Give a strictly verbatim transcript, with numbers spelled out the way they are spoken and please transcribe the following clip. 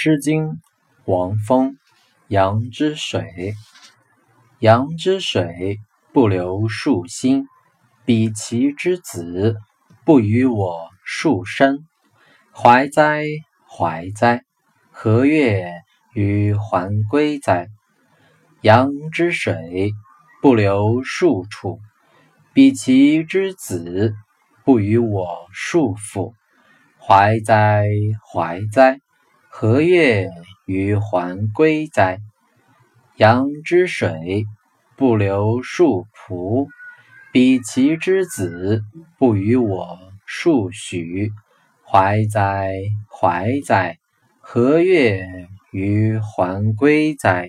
诗经王风杨之水。杨之水，不流树心，彼其之子，不与我树深。怀哉怀哉，何悦于还归哉！杨之水，不流树处，彼其之子，不与我树辅。怀哉怀哉，何悦于还归哉！杨之水，不流树仆，彼其之子，不与我树许。怀哉怀哉，何悦于还归哉！